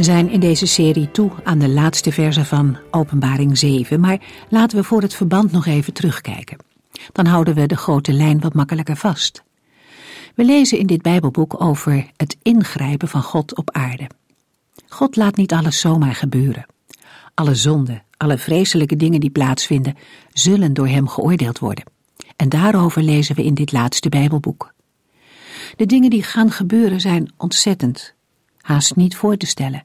We zijn in deze serie toe aan de laatste verzen van Openbaring 7, maar laten we voor het verband nog even terugkijken. Dan houden we de grote lijn wat makkelijker vast. We lezen in dit Bijbelboek over het ingrijpen van God op aarde. God laat niet alles zomaar gebeuren. Alle zonden, alle vreselijke dingen die plaatsvinden, zullen door hem geoordeeld worden. En daarover lezen we in dit laatste Bijbelboek. De dingen die gaan gebeuren zijn ontzettend, haast niet voor te stellen.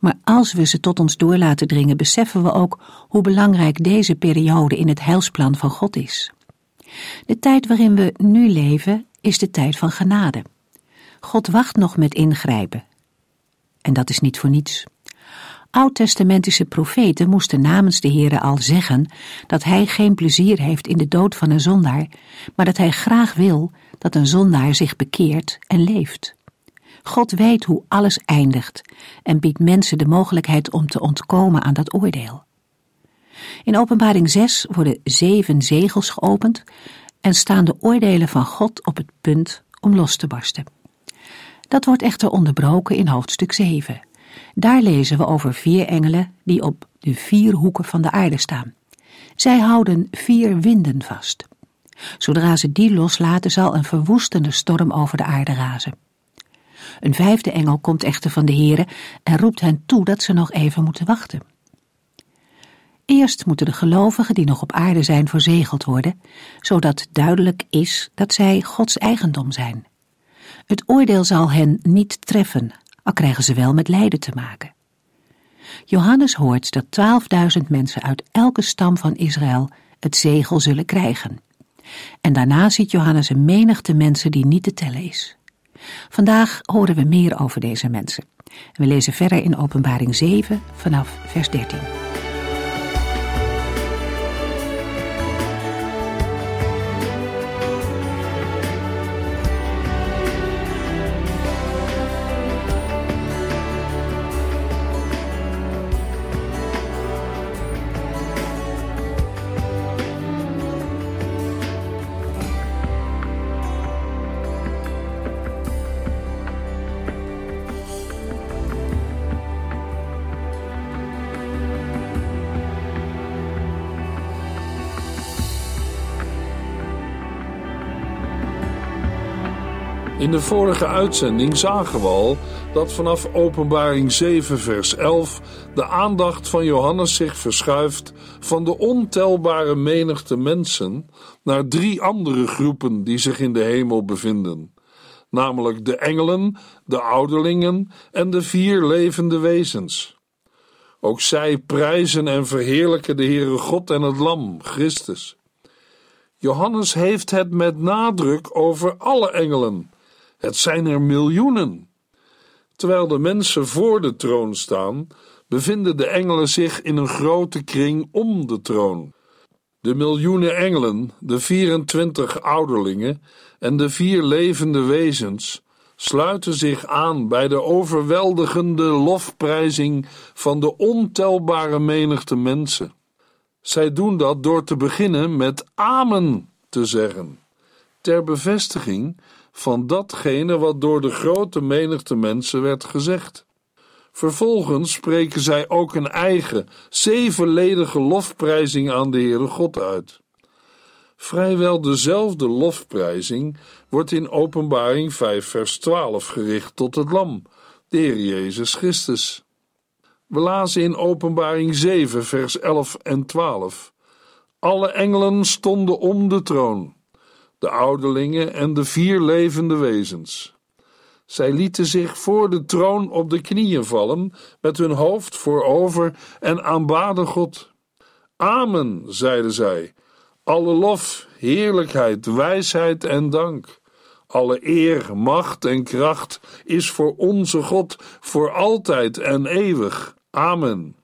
Maar als we ze tot ons door laten dringen, beseffen we ook hoe belangrijk deze periode in het heilsplan van God is. De tijd waarin we nu leven is de tijd van genade. God wacht nog met ingrijpen. En dat is niet voor niets. Oud-testamentische profeten moesten namens de Heere al zeggen dat hij geen plezier heeft in de dood van een zondaar, maar dat hij graag wil dat een zondaar zich bekeert en leeft. God weet hoe alles eindigt en biedt mensen de mogelijkheid om te ontkomen aan dat oordeel. In Openbaring 6 worden 7 zegels geopend en staan de oordelen van God op het punt om los te barsten. Dat wordt echter onderbroken in hoofdstuk 7. Daar lezen we over 4 engelen die op de 4 hoeken van de aarde staan. Zij houden 4 winden vast. Zodra ze die loslaten, zal een verwoestende storm over de aarde razen. Een 5e engel komt echter van de Heere en roept hen toe dat ze nog even moeten wachten. Eerst moeten de gelovigen die nog op aarde zijn verzegeld worden, zodat duidelijk is dat zij Gods eigendom zijn. Het oordeel zal hen niet treffen, al krijgen ze wel met lijden te maken. Johannes hoort dat 12.000 mensen uit elke stam van Israël het zegel zullen krijgen. En daarna ziet Johannes een menigte mensen die niet te tellen is. Vandaag horen we meer over deze mensen. We lezen verder in Openbaring 7 vanaf vers 13. In de vorige uitzending zagen we al dat vanaf Openbaring 7 vers 11 de aandacht van Johannes zich verschuift van de ontelbare menigte mensen naar 3 andere groepen die zich in de hemel bevinden, namelijk de engelen, de ouderlingen en de 4 levende wezens. Ook zij prijzen en verheerlijken de Heere God en het Lam, Christus. Johannes heeft het met nadruk over alle engelen. Het zijn er miljoenen. Terwijl de mensen voor de troon staan, bevinden de engelen zich in een grote kring om de troon. De miljoenen engelen, de 24 ouderlingen en de 4 levende wezens sluiten zich aan bij de overweldigende lofprijzing van de ontelbare menigte mensen. Zij doen dat door te beginnen met amen te zeggen, ter bevestiging van datgene wat door de grote menigte mensen werd gezegd. Vervolgens spreken zij ook een eigen, 7ledige lofprijzing aan de Heere God uit. Vrijwel dezelfde lofprijzing wordt in Openbaring 5 vers 12 gericht tot het Lam, de Heer Jezus Christus. We lazen in Openbaring 7 vers 11 en 12. Alle engelen stonden om de troon, de ouderlingen en de 4 levende wezens. Zij lieten zich voor de troon op de knieën vallen, met hun hoofd voorover en aanbaden God. Amen, zeiden zij, alle lof, heerlijkheid, wijsheid en dank. Alle eer, macht en kracht is voor onze God voor altijd en eeuwig. Amen.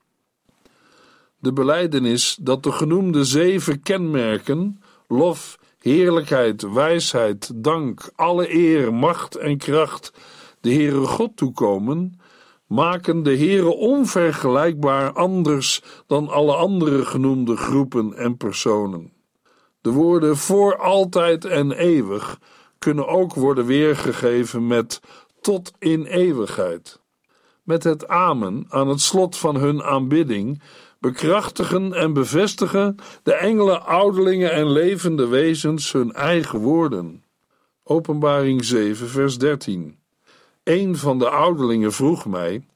De belijdenis dat de genoemde 7 kenmerken, lof, heerlijkheid, wijsheid, dank, alle eer, macht en kracht, de Heere God toekomen, maken de Heere onvergelijkbaar anders dan alle andere genoemde groepen en personen. De woorden voor altijd en eeuwig kunnen ook worden weergegeven met tot in eeuwigheid. Met het amen aan het slot van hun aanbidding bekrachtigen en bevestigen de engelen, ouderlingen en levende wezens hun eigen woorden. Openbaring 7 vers 13. Een van de ouderlingen vroeg mij: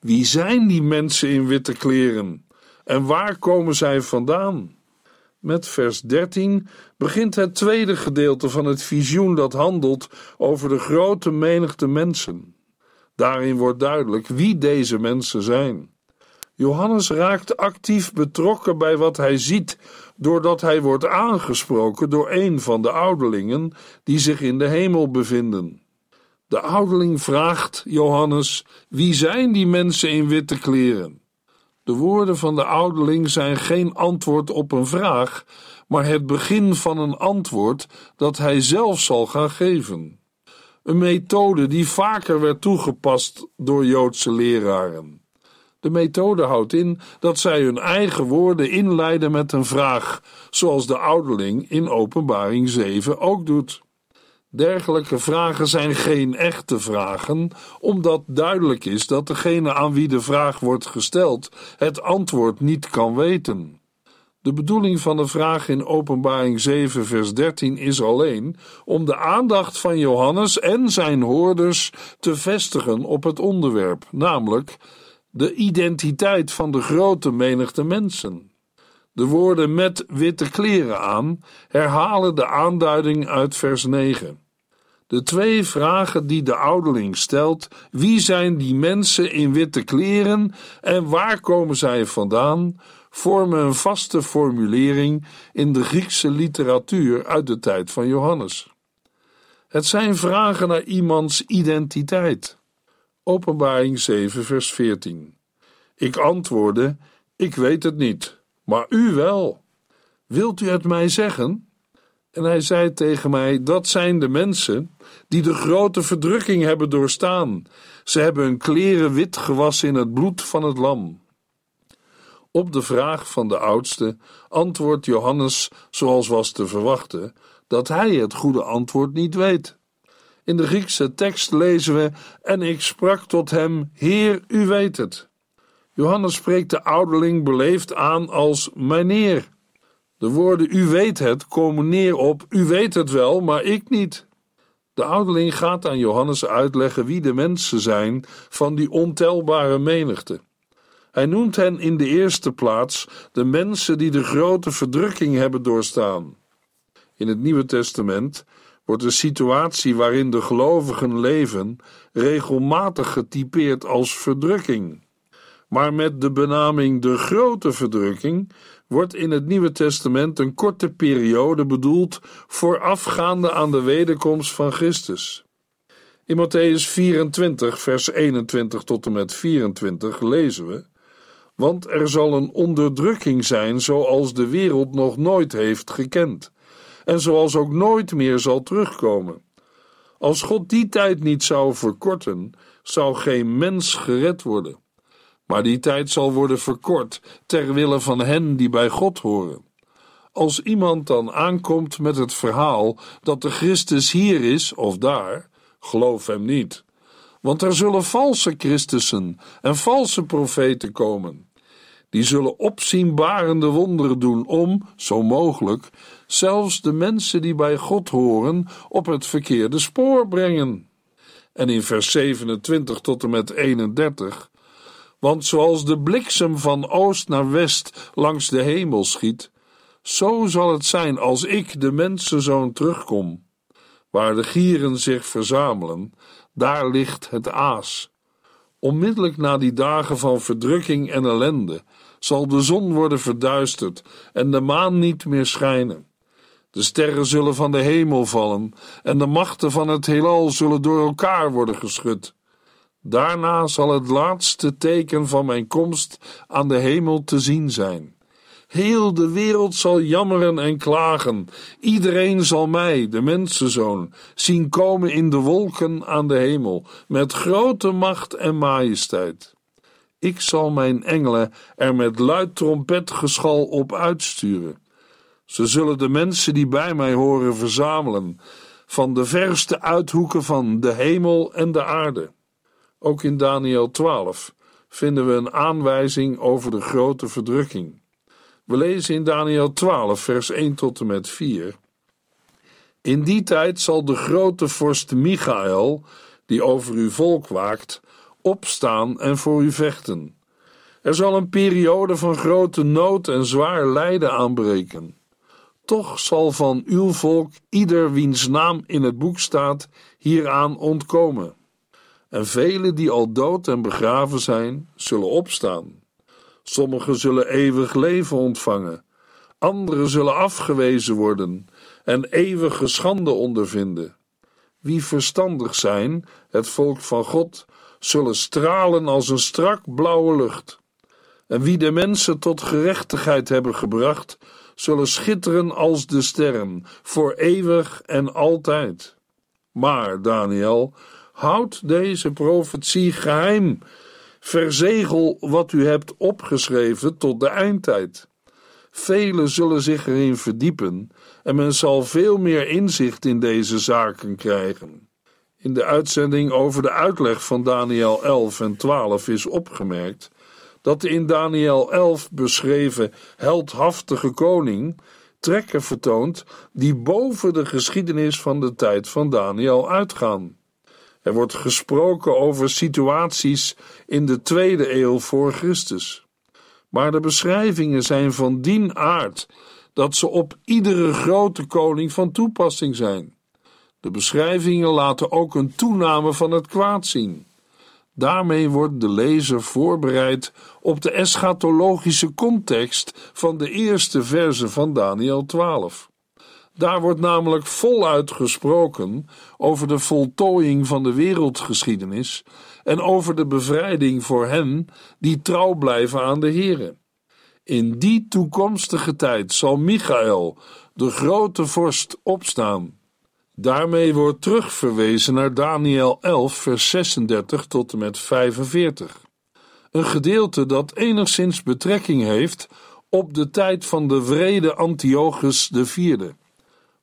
wie zijn die mensen in witte kleren en waar komen zij vandaan? Met vers 13 begint het tweede gedeelte van het visioen dat handelt over de grote menigte mensen. Daarin wordt duidelijk wie deze mensen zijn. Johannes raakt actief betrokken bij wat hij ziet, doordat hij wordt aangesproken door een van de ouderlingen die zich in de hemel bevinden. De ouderling vraagt Johannes: wie zijn die mensen in witte kleren? De woorden van de ouderling zijn geen antwoord op een vraag, maar het begin van een antwoord dat hij zelf zal gaan geven. Een methode die vaker werd toegepast door Joodse leraren. De methode houdt in dat zij hun eigen woorden inleiden met een vraag, zoals de ouderling in Openbaring 7 ook doet. Dergelijke vragen zijn geen echte vragen, omdat duidelijk is dat degene aan wie de vraag wordt gesteld het antwoord niet kan weten. De bedoeling van de vraag in Openbaring 7 vers 13 is alleen om de aandacht van Johannes en zijn hoorders te vestigen op het onderwerp, namelijk de identiteit van de grote menigte mensen. De woorden met witte kleren aan herhalen de aanduiding uit vers 9. De 2 vragen die de ouderling stelt, wie zijn die mensen in witte kleren en waar komen zij vandaan, vormen een vaste formulering in de Griekse literatuur uit de tijd van Johannes. Het zijn vragen naar iemands identiteit. Openbaring 7 vers 14. Ik antwoordde: ik weet het niet, maar u wel. Wilt u het mij zeggen? En hij zei tegen mij: dat zijn de mensen die de grote verdrukking hebben doorstaan. Ze hebben hun kleren wit gewassen in het bloed van het lam. Op de vraag van de oudste antwoordt Johannes, zoals was te verwachten, dat hij het goede antwoord niet weet. In de Griekse tekst lezen we: en ik sprak tot hem: Heer, u weet het. Johannes spreekt de ouderling beleefd aan als mijnheer. De woorden u weet het komen neer op u weet het wel, maar ik niet. De ouderling gaat aan Johannes uitleggen wie de mensen zijn van die ontelbare menigte. Hij noemt hen in de eerste plaats de mensen die de grote verdrukking hebben doorstaan. In het Nieuwe Testament wordt de situatie waarin de gelovigen leven regelmatig getypeerd als verdrukking. Maar met de benaming de grote verdrukking wordt in het Nieuwe Testament een korte periode bedoeld voorafgaande aan de wederkomst van Christus. In Mattheüs 24 vers 21 tot en met 24 lezen we: want er zal een onderdrukking zijn zoals de wereld nog nooit heeft gekend en zoals ook nooit meer zal terugkomen. Als God die tijd niet zou verkorten, zou geen mens gered worden. Maar die tijd zal worden verkort ter wille van hen die bij God horen. Als iemand dan aankomt met het verhaal dat de Christus hier is of daar, geloof hem niet. Want er zullen valse Christussen en valse profeten komen. Die zullen opzienbarende wonderen doen om, zo mogelijk, zelfs de mensen die bij God horen op het verkeerde spoor brengen. En in vers 27 tot en met 31... want zoals de bliksem van oost naar west langs de hemel schiet, zo zal het zijn als ik, de mensenzoon, terugkom. Waar de gieren zich verzamelen, daar ligt het aas. Onmiddellijk na die dagen van verdrukking en ellende zal de zon worden verduisterd en de maan niet meer schijnen. De sterren zullen van de hemel vallen en de machten van het heelal zullen door elkaar worden geschud. Daarna zal het laatste teken van mijn komst aan de hemel te zien zijn. Heel de wereld zal jammeren en klagen. Iedereen zal mij, de mensenzoon, zien komen in de wolken aan de hemel, met grote macht en majesteit. Ik zal mijn engelen er met luid trompetgeschal op uitsturen. Ze zullen de mensen die bij mij horen verzamelen, van de verste uithoeken van de hemel en de aarde. Ook in Daniël 12 vinden we een aanwijzing over de grote verdrukking. We lezen in Daniël 12, vers 1 tot en met 4. In die tijd zal de grote vorst Michaël, die over uw volk waakt, opstaan en voor u vechten. Er zal een periode van grote nood en zwaar lijden aanbreken. Toch zal van uw volk ieder wiens naam in het boek staat hieraan ontkomen. En velen die al dood en begraven zijn, zullen opstaan. Sommigen zullen eeuwig leven ontvangen, anderen zullen afgewezen worden en eeuwige schande ondervinden. Wie verstandig zijn, het volk van God, zullen stralen als een strak blauwe lucht. En wie de mensen tot gerechtigheid hebben gebracht, zullen schitteren als de sterren, voor eeuwig en altijd. Maar, Daniël, houd deze profetie geheim. Verzegel wat u hebt opgeschreven tot de eindtijd. Velen zullen zich erin verdiepen en men zal veel meer inzicht in deze zaken krijgen. In de uitzending over de uitleg van Daniël 11 en 12 is opgemerkt dat de in Daniël 11 beschreven heldhaftige koning trekken vertoont die boven de geschiedenis van de tijd van Daniël uitgaan. Er wordt gesproken over situaties in de 2e eeuw voor Christus. Maar de beschrijvingen zijn van dien aard dat ze op iedere grote koning van toepassing zijn. De beschrijvingen laten ook een toename van het kwaad zien. Daarmee wordt de lezer voorbereid op de eschatologische context van de eerste verse van Daniël 12. Daar wordt namelijk voluit gesproken over de voltooiing van de wereldgeschiedenis en over de bevrijding voor hen die trouw blijven aan de Here. In die toekomstige tijd zal Michaël, de grote vorst, opstaan. Daarmee wordt terugverwezen naar Daniël 11, vers 36 tot en met 45. Een gedeelte dat enigszins betrekking heeft op de tijd van de wrede Antiochus IV.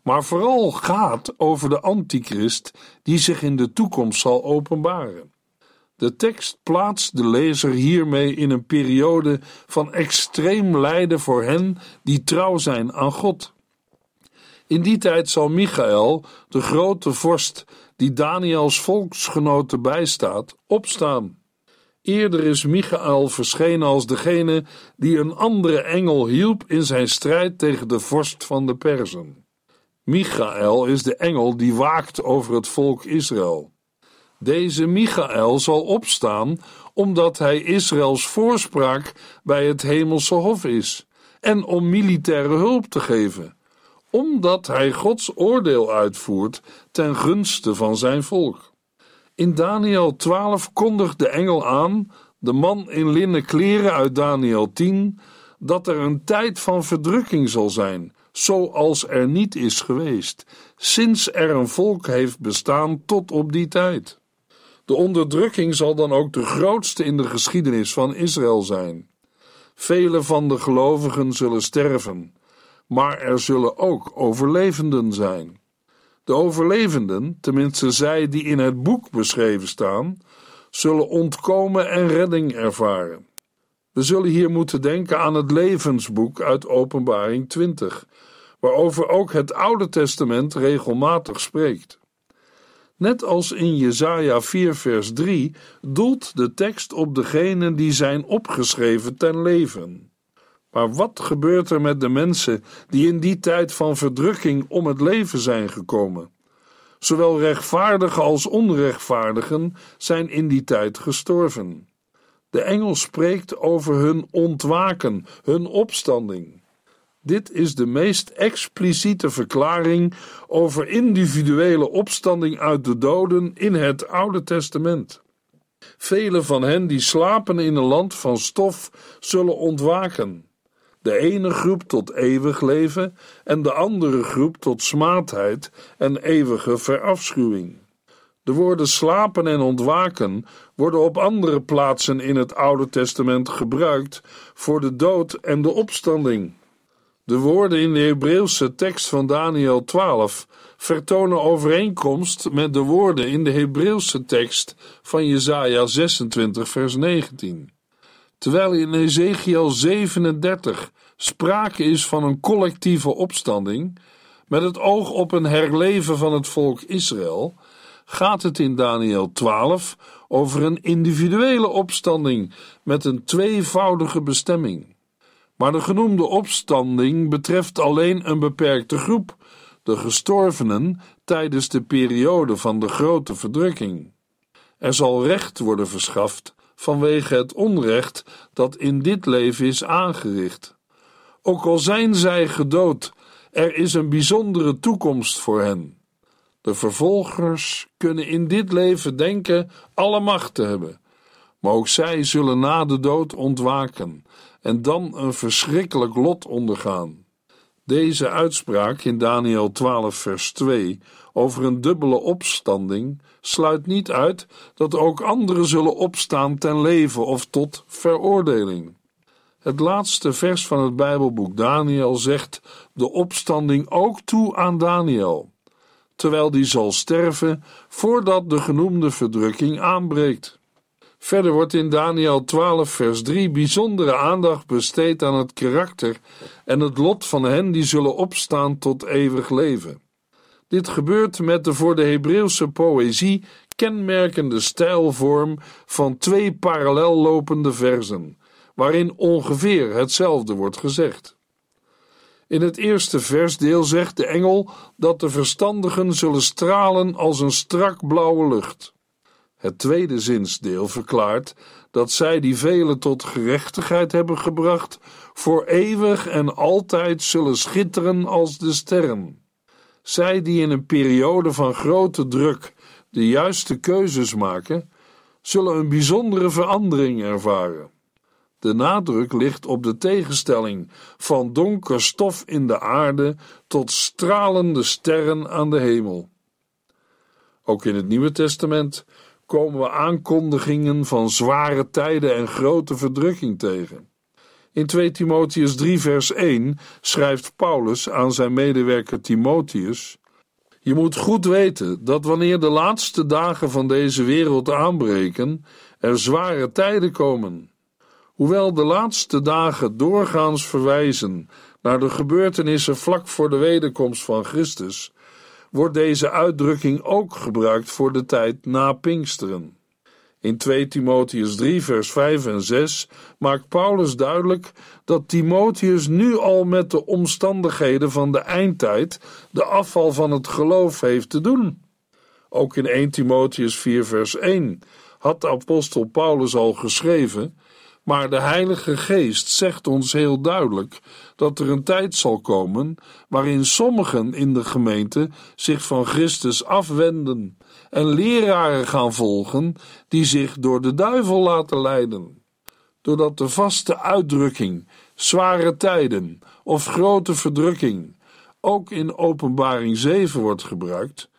Maar vooral gaat over de antichrist die zich in de toekomst zal openbaren. De tekst plaatst de lezer hiermee in een periode van extreem lijden voor hen die trouw zijn aan God. In die tijd zal Michaël, de grote vorst die Daniëls volksgenoten bijstaat, opstaan. Eerder is Michaël verschenen als degene die een andere engel hielp in zijn strijd tegen de vorst van de Perzen. Michaël is de engel die waakt over het volk Israël. Deze Michaël zal opstaan omdat hij Israëls voorspraak bij het hemelse hof is en om militaire hulp te geven, omdat hij Gods oordeel uitvoert ten gunste van zijn volk. In Daniël 12 kondigt de engel aan, de man in linnen kleren uit Daniël 10, dat er een tijd van verdrukking zal zijn, zoals er niet is geweest, sinds er een volk heeft bestaan tot op die tijd. De onderdrukking zal dan ook de grootste in de geschiedenis van Israël zijn. Vele van de gelovigen zullen sterven, maar er zullen ook overlevenden zijn. De overlevenden, tenminste zij die in het boek beschreven staan, zullen ontkomen en redding ervaren. We zullen hier moeten denken aan het levensboek uit Openbaring 20, waarover ook het Oude Testament regelmatig spreekt. Net als in Jesaja 4 vers 3 doelt de tekst op degenen die zijn opgeschreven ten leven. Maar wat gebeurt er met de mensen die in die tijd van verdrukking om het leven zijn gekomen? Zowel rechtvaardigen als onrechtvaardigen zijn in die tijd gestorven. De engel spreekt over hun ontwaken, hun opstanding. Dit is de meest expliciete verklaring over individuele opstanding uit de doden in het Oude Testament. Velen van hen die slapen in een land van stof zullen ontwaken. De ene groep tot eeuwig leven en de andere groep tot smaadheid en eeuwige verafschuwing. De woorden slapen en ontwaken worden op andere plaatsen in het Oude Testament gebruikt voor de dood en de opstanding. De woorden in de Hebreeuwse tekst van Daniël 12 vertonen overeenkomst met de woorden in de Hebreeuwse tekst van Jesaja 26 vers 19. Terwijl in Ezechiël 37 sprake is van een collectieve opstanding, met het oog op een herleven van het volk Israël, gaat het in Daniël 12 over een individuele opstanding met een tweevoudige bestemming. Maar de genoemde opstanding betreft alleen een beperkte groep, de gestorvenen tijdens de periode van de grote verdrukking. Er zal recht worden verschaft vanwege het onrecht dat in dit leven is aangericht. Ook al zijn zij gedood, er is een bijzondere toekomst voor hen. De vervolgers kunnen in dit leven denken alle macht te hebben, maar ook zij zullen na de dood ontwaken en dan een verschrikkelijk lot ondergaan. Deze uitspraak in Daniël 12 vers 2 over een dubbele opstanding sluit niet uit dat ook anderen zullen opstaan ten leven of tot veroordeling. Het laatste vers van het Bijbelboek Daniël zegt de opstanding ook toe aan Daniël, terwijl die zal sterven voordat de genoemde verdrukking aanbreekt. Verder wordt in Daniël 12 vers 3 bijzondere aandacht besteed aan het karakter en het lot van hen die zullen opstaan tot eeuwig leven. Dit gebeurt met de voor de Hebreeuwse poëzie kenmerkende stijlvorm van twee parallel lopende verzen, waarin ongeveer hetzelfde wordt gezegd. In het eerste versdeel zegt de engel dat de verstandigen zullen stralen als een strak blauwe lucht. Het tweede zinsdeel verklaart dat zij die velen tot gerechtigheid hebben gebracht, voor eeuwig en altijd zullen schitteren als de sterren. Zij die in een periode van grote druk de juiste keuzes maken, zullen een bijzondere verandering ervaren. De nadruk ligt op de tegenstelling van donker stof in de aarde tot stralende sterren aan de hemel. Ook in het Nieuwe Testament komen we aankondigingen van zware tijden en grote verdrukking tegen. In 2 Timotheus 3 vers 1 schrijft Paulus aan zijn medewerker Timotheus: je moet goed weten dat wanneer de laatste dagen van deze wereld aanbreken, er zware tijden komen. Hoewel de laatste dagen doorgaans verwijzen naar de gebeurtenissen vlak voor de wederkomst van Christus, wordt deze uitdrukking ook gebruikt voor de tijd na Pinksteren. In 2 Timotheus 3 vers 5 en 6 maakt Paulus duidelijk dat Timotheus nu al met de omstandigheden van de eindtijd, de afval van het geloof, heeft te doen. Ook in 1 Timotheus 4 vers 1 had de apostel Paulus al geschreven: maar de Heilige Geest zegt ons heel duidelijk dat er een tijd zal komen waarin sommigen in de gemeente zich van Christus afwenden en leraren gaan volgen die zich door de duivel laten leiden. Doordat de vaste uitdrukking zware tijden of grote verdrukking ook in Openbaring 7 wordt gebruikt,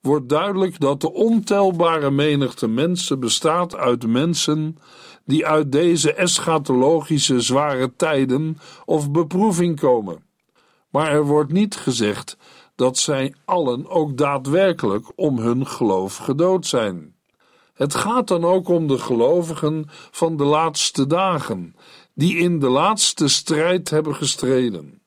wordt duidelijk dat de ontelbare menigte mensen bestaat uit mensen die uit deze eschatologische zware tijden of beproeving komen. Maar er wordt niet gezegd dat zij allen ook daadwerkelijk om hun geloof gedood zijn. Het gaat dan ook om de gelovigen van de laatste dagen, die in de laatste strijd hebben gestreden.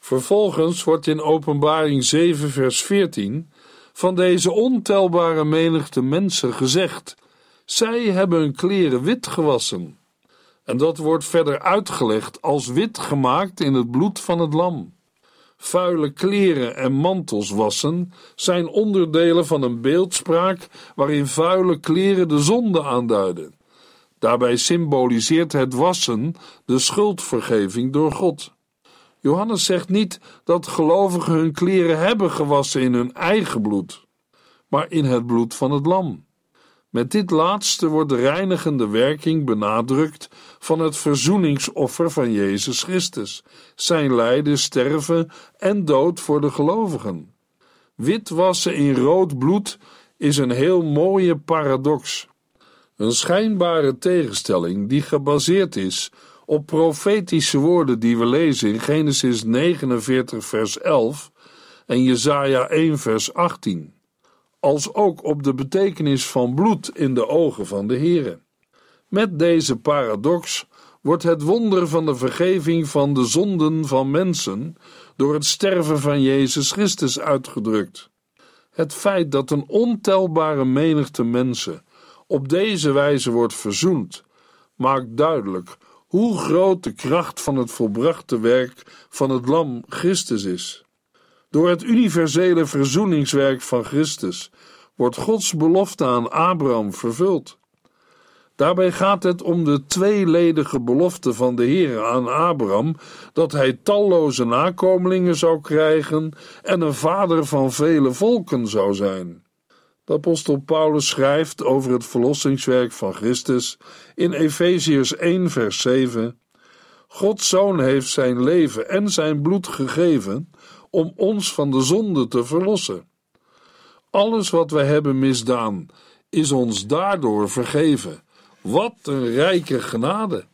Vervolgens wordt in Openbaring 7 vers 14 van deze ontelbare menigte mensen gezegd: zij hebben hun kleren wit gewassen. En dat wordt verder uitgelegd als wit gemaakt in het bloed van het lam. Vuile kleren en mantels wassen zijn onderdelen van een beeldspraak waarin vuile kleren de zonde aanduiden. Daarbij symboliseert het wassen de schuldvergeving door God. Johannes zegt niet dat gelovigen hun kleren hebben gewassen in hun eigen bloed, maar in het bloed van het lam. Met dit laatste wordt de reinigende werking benadrukt van het verzoeningsoffer van Jezus Christus, zijn lijden, sterven en dood voor de gelovigen. Witwassen in rood bloed is een heel mooie paradox. Een schijnbare tegenstelling die gebaseerd is op profetische woorden die we lezen in Genesis 49 vers 11 en Jesaja 1 vers 18. Als ook op de betekenis van bloed in de ogen van de Here. Met deze paradox wordt het wonder van de vergeving van de zonden van mensen door het sterven van Jezus Christus uitgedrukt. Het feit dat een ontelbare menigte mensen op deze wijze wordt verzoend, maakt duidelijk hoe groot de kracht van het volbrachte werk van het Lam Christus is. Door het universele verzoeningswerk van Christus wordt Gods belofte aan Abraham vervuld. Daarbij gaat het om de tweeledige belofte van de Heer aan Abraham, dat hij talloze nakomelingen zou krijgen en een vader van vele volken zou zijn. De apostel Paulus schrijft over het verlossingswerk van Christus in Efeziërs 1 vers 7. Gods Zoon heeft zijn leven en zijn bloed gegeven om ons van de zonde te verlossen. Alles wat we hebben misdaan, is ons daardoor vergeven. Wat een rijke genade!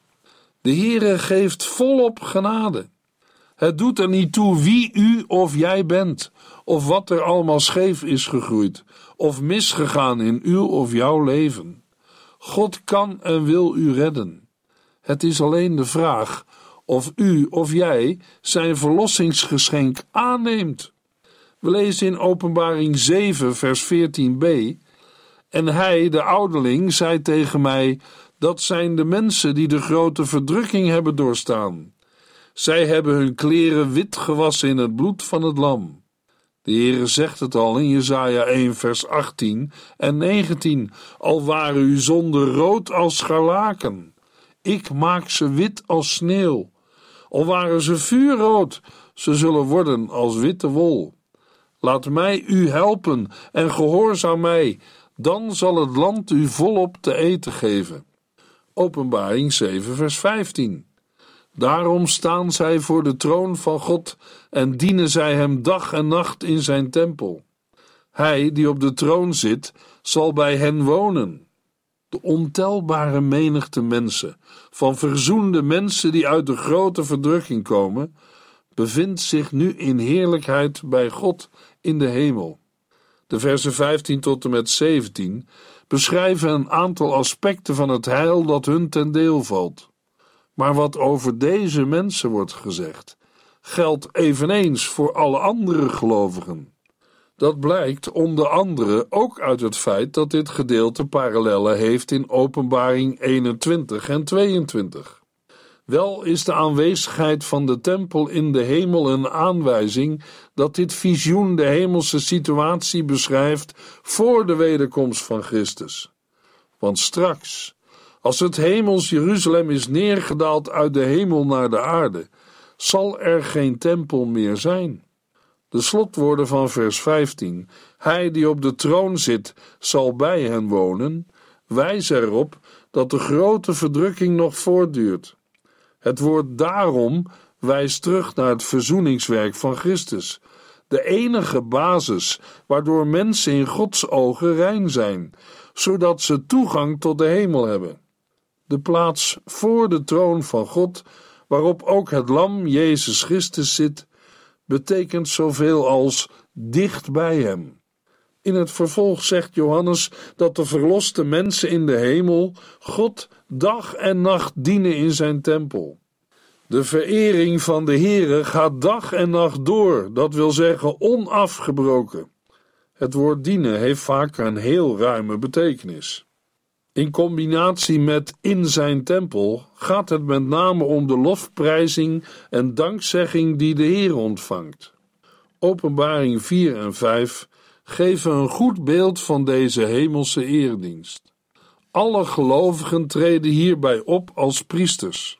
De Heere geeft volop genade. Het doet er niet toe wie u of jij bent, of wat er allemaal scheef is gegroeid, of misgegaan in uw of jouw leven. God kan en wil u redden. Het is alleen de vraag of u of jij zijn verlossingsgeschenk aanneemt. We lezen in Openbaring 7 vers 14b, en hij, de ouderling, zei tegen mij, dat zijn de mensen die de grote verdrukking hebben doorstaan. Zij hebben hun kleren wit gewassen in het bloed van het lam. De Heere zegt het al in Jesaja 1 vers 18 en 19, al waren uw zonden rood als scharlaken, ik maak ze wit als sneeuw. Al waren ze vuurrood, ze zullen worden als witte wol. Laat mij u helpen en gehoorzaam mij, dan zal het land u volop te eten geven. Openbaring 7 vers 15. Daarom staan zij voor de troon van God en dienen zij hem dag en nacht in zijn tempel. Hij die op de troon zit, zal bij hen wonen. De ontelbare menigte mensen, van verzoende mensen die uit de grote verdrukking komen, bevindt zich nu in heerlijkheid bij God in de hemel. De versen 15 tot en met 17 beschrijven een aantal aspecten van het heil dat hun ten deel valt. Maar wat over deze mensen wordt gezegd, geldt eveneens voor alle andere gelovigen. Dat blijkt onder andere ook uit het feit dat dit gedeelte parallellen heeft in Openbaring 21 en 22. Wel is de aanwezigheid van de tempel in de hemel een aanwijzing dat dit visioen de hemelse situatie beschrijft voor de wederkomst van Christus. Want straks, als het hemels Jeruzalem is neergedaald uit de hemel naar de aarde, zal er geen tempel meer zijn. De slotwoorden van vers 15, hij die op de troon zit, zal bij hen wonen, wijzen erop dat de grote verdrukking nog voortduurt. Het woord daarom wijst terug naar het verzoeningswerk van Christus, de enige basis waardoor mensen in Gods ogen rein zijn, zodat ze toegang tot de hemel hebben. De plaats voor de troon van God, waarop ook het lam Jezus Christus zit, betekent zoveel als dicht bij hem. In het vervolg zegt Johannes dat de verloste mensen in de hemel God dag en nacht dienen in zijn tempel. De verering van de Heere gaat dag en nacht door, dat wil zeggen onafgebroken. Het woord dienen heeft vaak een heel ruime betekenis. In combinatie met in zijn tempel gaat het met name om de lofprijzing en dankzegging die de Heer ontvangt. Openbaring 4 en 5 geven een goed beeld van deze hemelse eerdienst. Alle gelovigen treden hierbij op als priesters.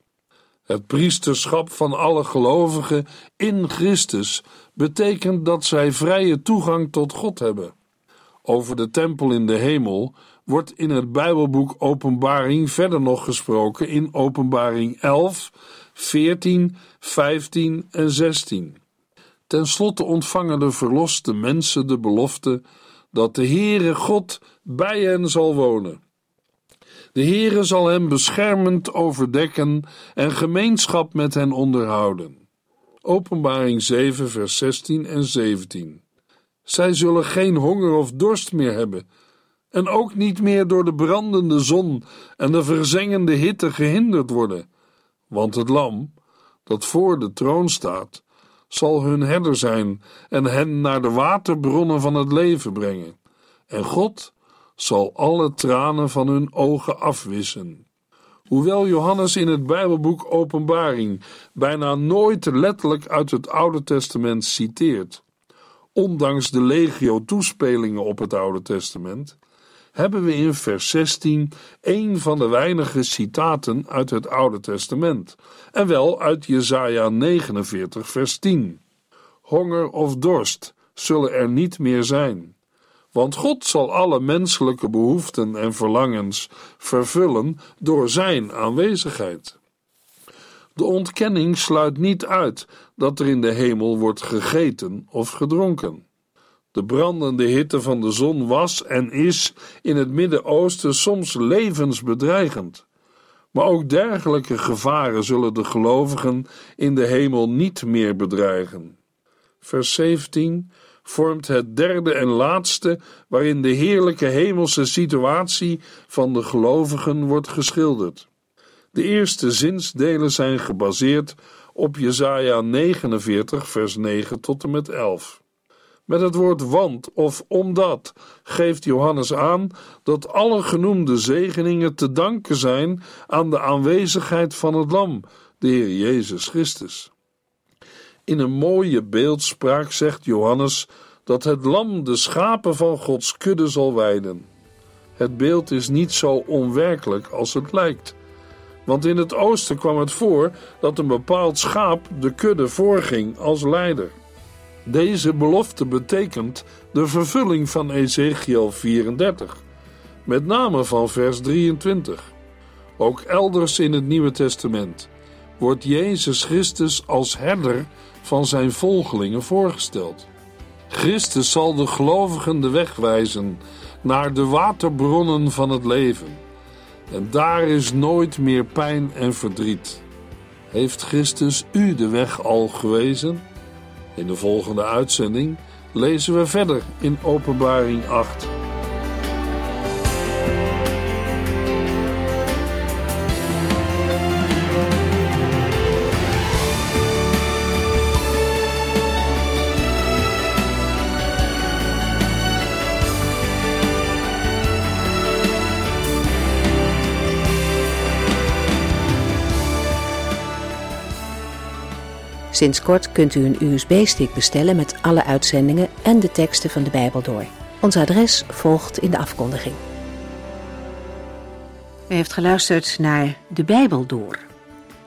Het priesterschap van alle gelovigen in Christus betekent dat zij vrije toegang tot God hebben. Over de tempel in de hemel wordt in het Bijbelboek Openbaring verder nog gesproken in Openbaring 11, 14, 15 en 16. Ten slotte ontvangen de verloste mensen de belofte dat de Heere God bij hen zal wonen. De Heere zal hen beschermend overdekken en gemeenschap met hen onderhouden. Openbaring 7 vers 16 en 17. Zij zullen geen honger of dorst meer hebben en ook niet meer door de brandende zon en de verzengende hitte gehinderd worden, want het lam, dat voor de troon staat, zal hun herder zijn en hen naar de waterbronnen van het leven brengen. En God zal alle tranen van hun ogen afwissen. Hoewel Johannes in het Bijbelboek Openbaring bijna nooit letterlijk uit het Oude Testament citeert, ondanks de legio toespelingen op het Oude Testament, hebben we in vers 16 een van de weinige citaten uit het Oude Testament, en wel uit Jesaja 49 vers 10. Honger of dorst zullen er niet meer zijn, want God zal alle menselijke behoeften en verlangens vervullen door zijn aanwezigheid. De ontkenning sluit niet uit dat er in de hemel wordt gegeten of gedronken. De brandende hitte van de zon was en is in het Midden-Oosten soms levensbedreigend. Maar ook dergelijke gevaren zullen de gelovigen in de hemel niet meer bedreigen. Vers 17 vormt het derde en laatste waarin de heerlijke hemelse situatie van de gelovigen wordt geschilderd. De eerste zinsdelen zijn gebaseerd op Jesaja 49 vers 9 tot en met 11. Met het woord want of omdat geeft Johannes aan dat alle genoemde zegeningen te danken zijn aan de aanwezigheid van het lam, de Heer Jezus Christus. In een mooie beeldspraak zegt Johannes dat het lam de schapen van Gods kudde zal weiden. Het beeld is niet zo onwerkelijk als het lijkt, want in het oosten kwam het voor dat een bepaald schaap de kudde voorging als leider. Deze belofte betekent de vervulling van Ezechiël 34, met name van vers 23. Ook elders in het Nieuwe Testament wordt Jezus Christus als herder van zijn volgelingen voorgesteld. Christus zal de gelovigen de weg wijzen naar de waterbronnen van het leven. En daar is nooit meer pijn en verdriet. Heeft Christus u de weg al gewezen? In de volgende uitzending lezen we verder in Openbaring 8. Sinds kort kunt u een USB-stick bestellen met alle uitzendingen en de teksten van de Bijbel door. Ons adres volgt in de afkondiging. U heeft geluisterd naar De Bijbel Door.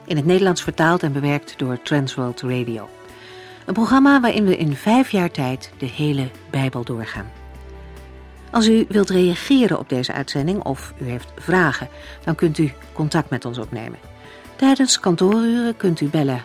In het Nederlands vertaald en bewerkt door Transworld Radio. Een programma waarin we in 5 jaar tijd de hele Bijbel doorgaan. Als u wilt reageren op deze uitzending of u heeft vragen, dan kunt u contact met ons opnemen. Tijdens kantooruren kunt u bellen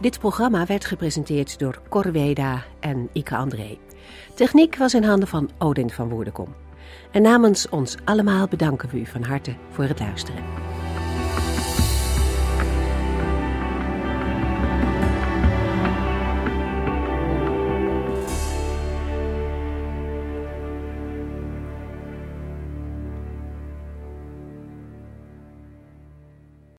Dit programma werd gepresenteerd door Corveda en Ike André. Techniek was in handen van Odin van Woerdekom. En namens ons allemaal bedanken we u van harte voor het luisteren.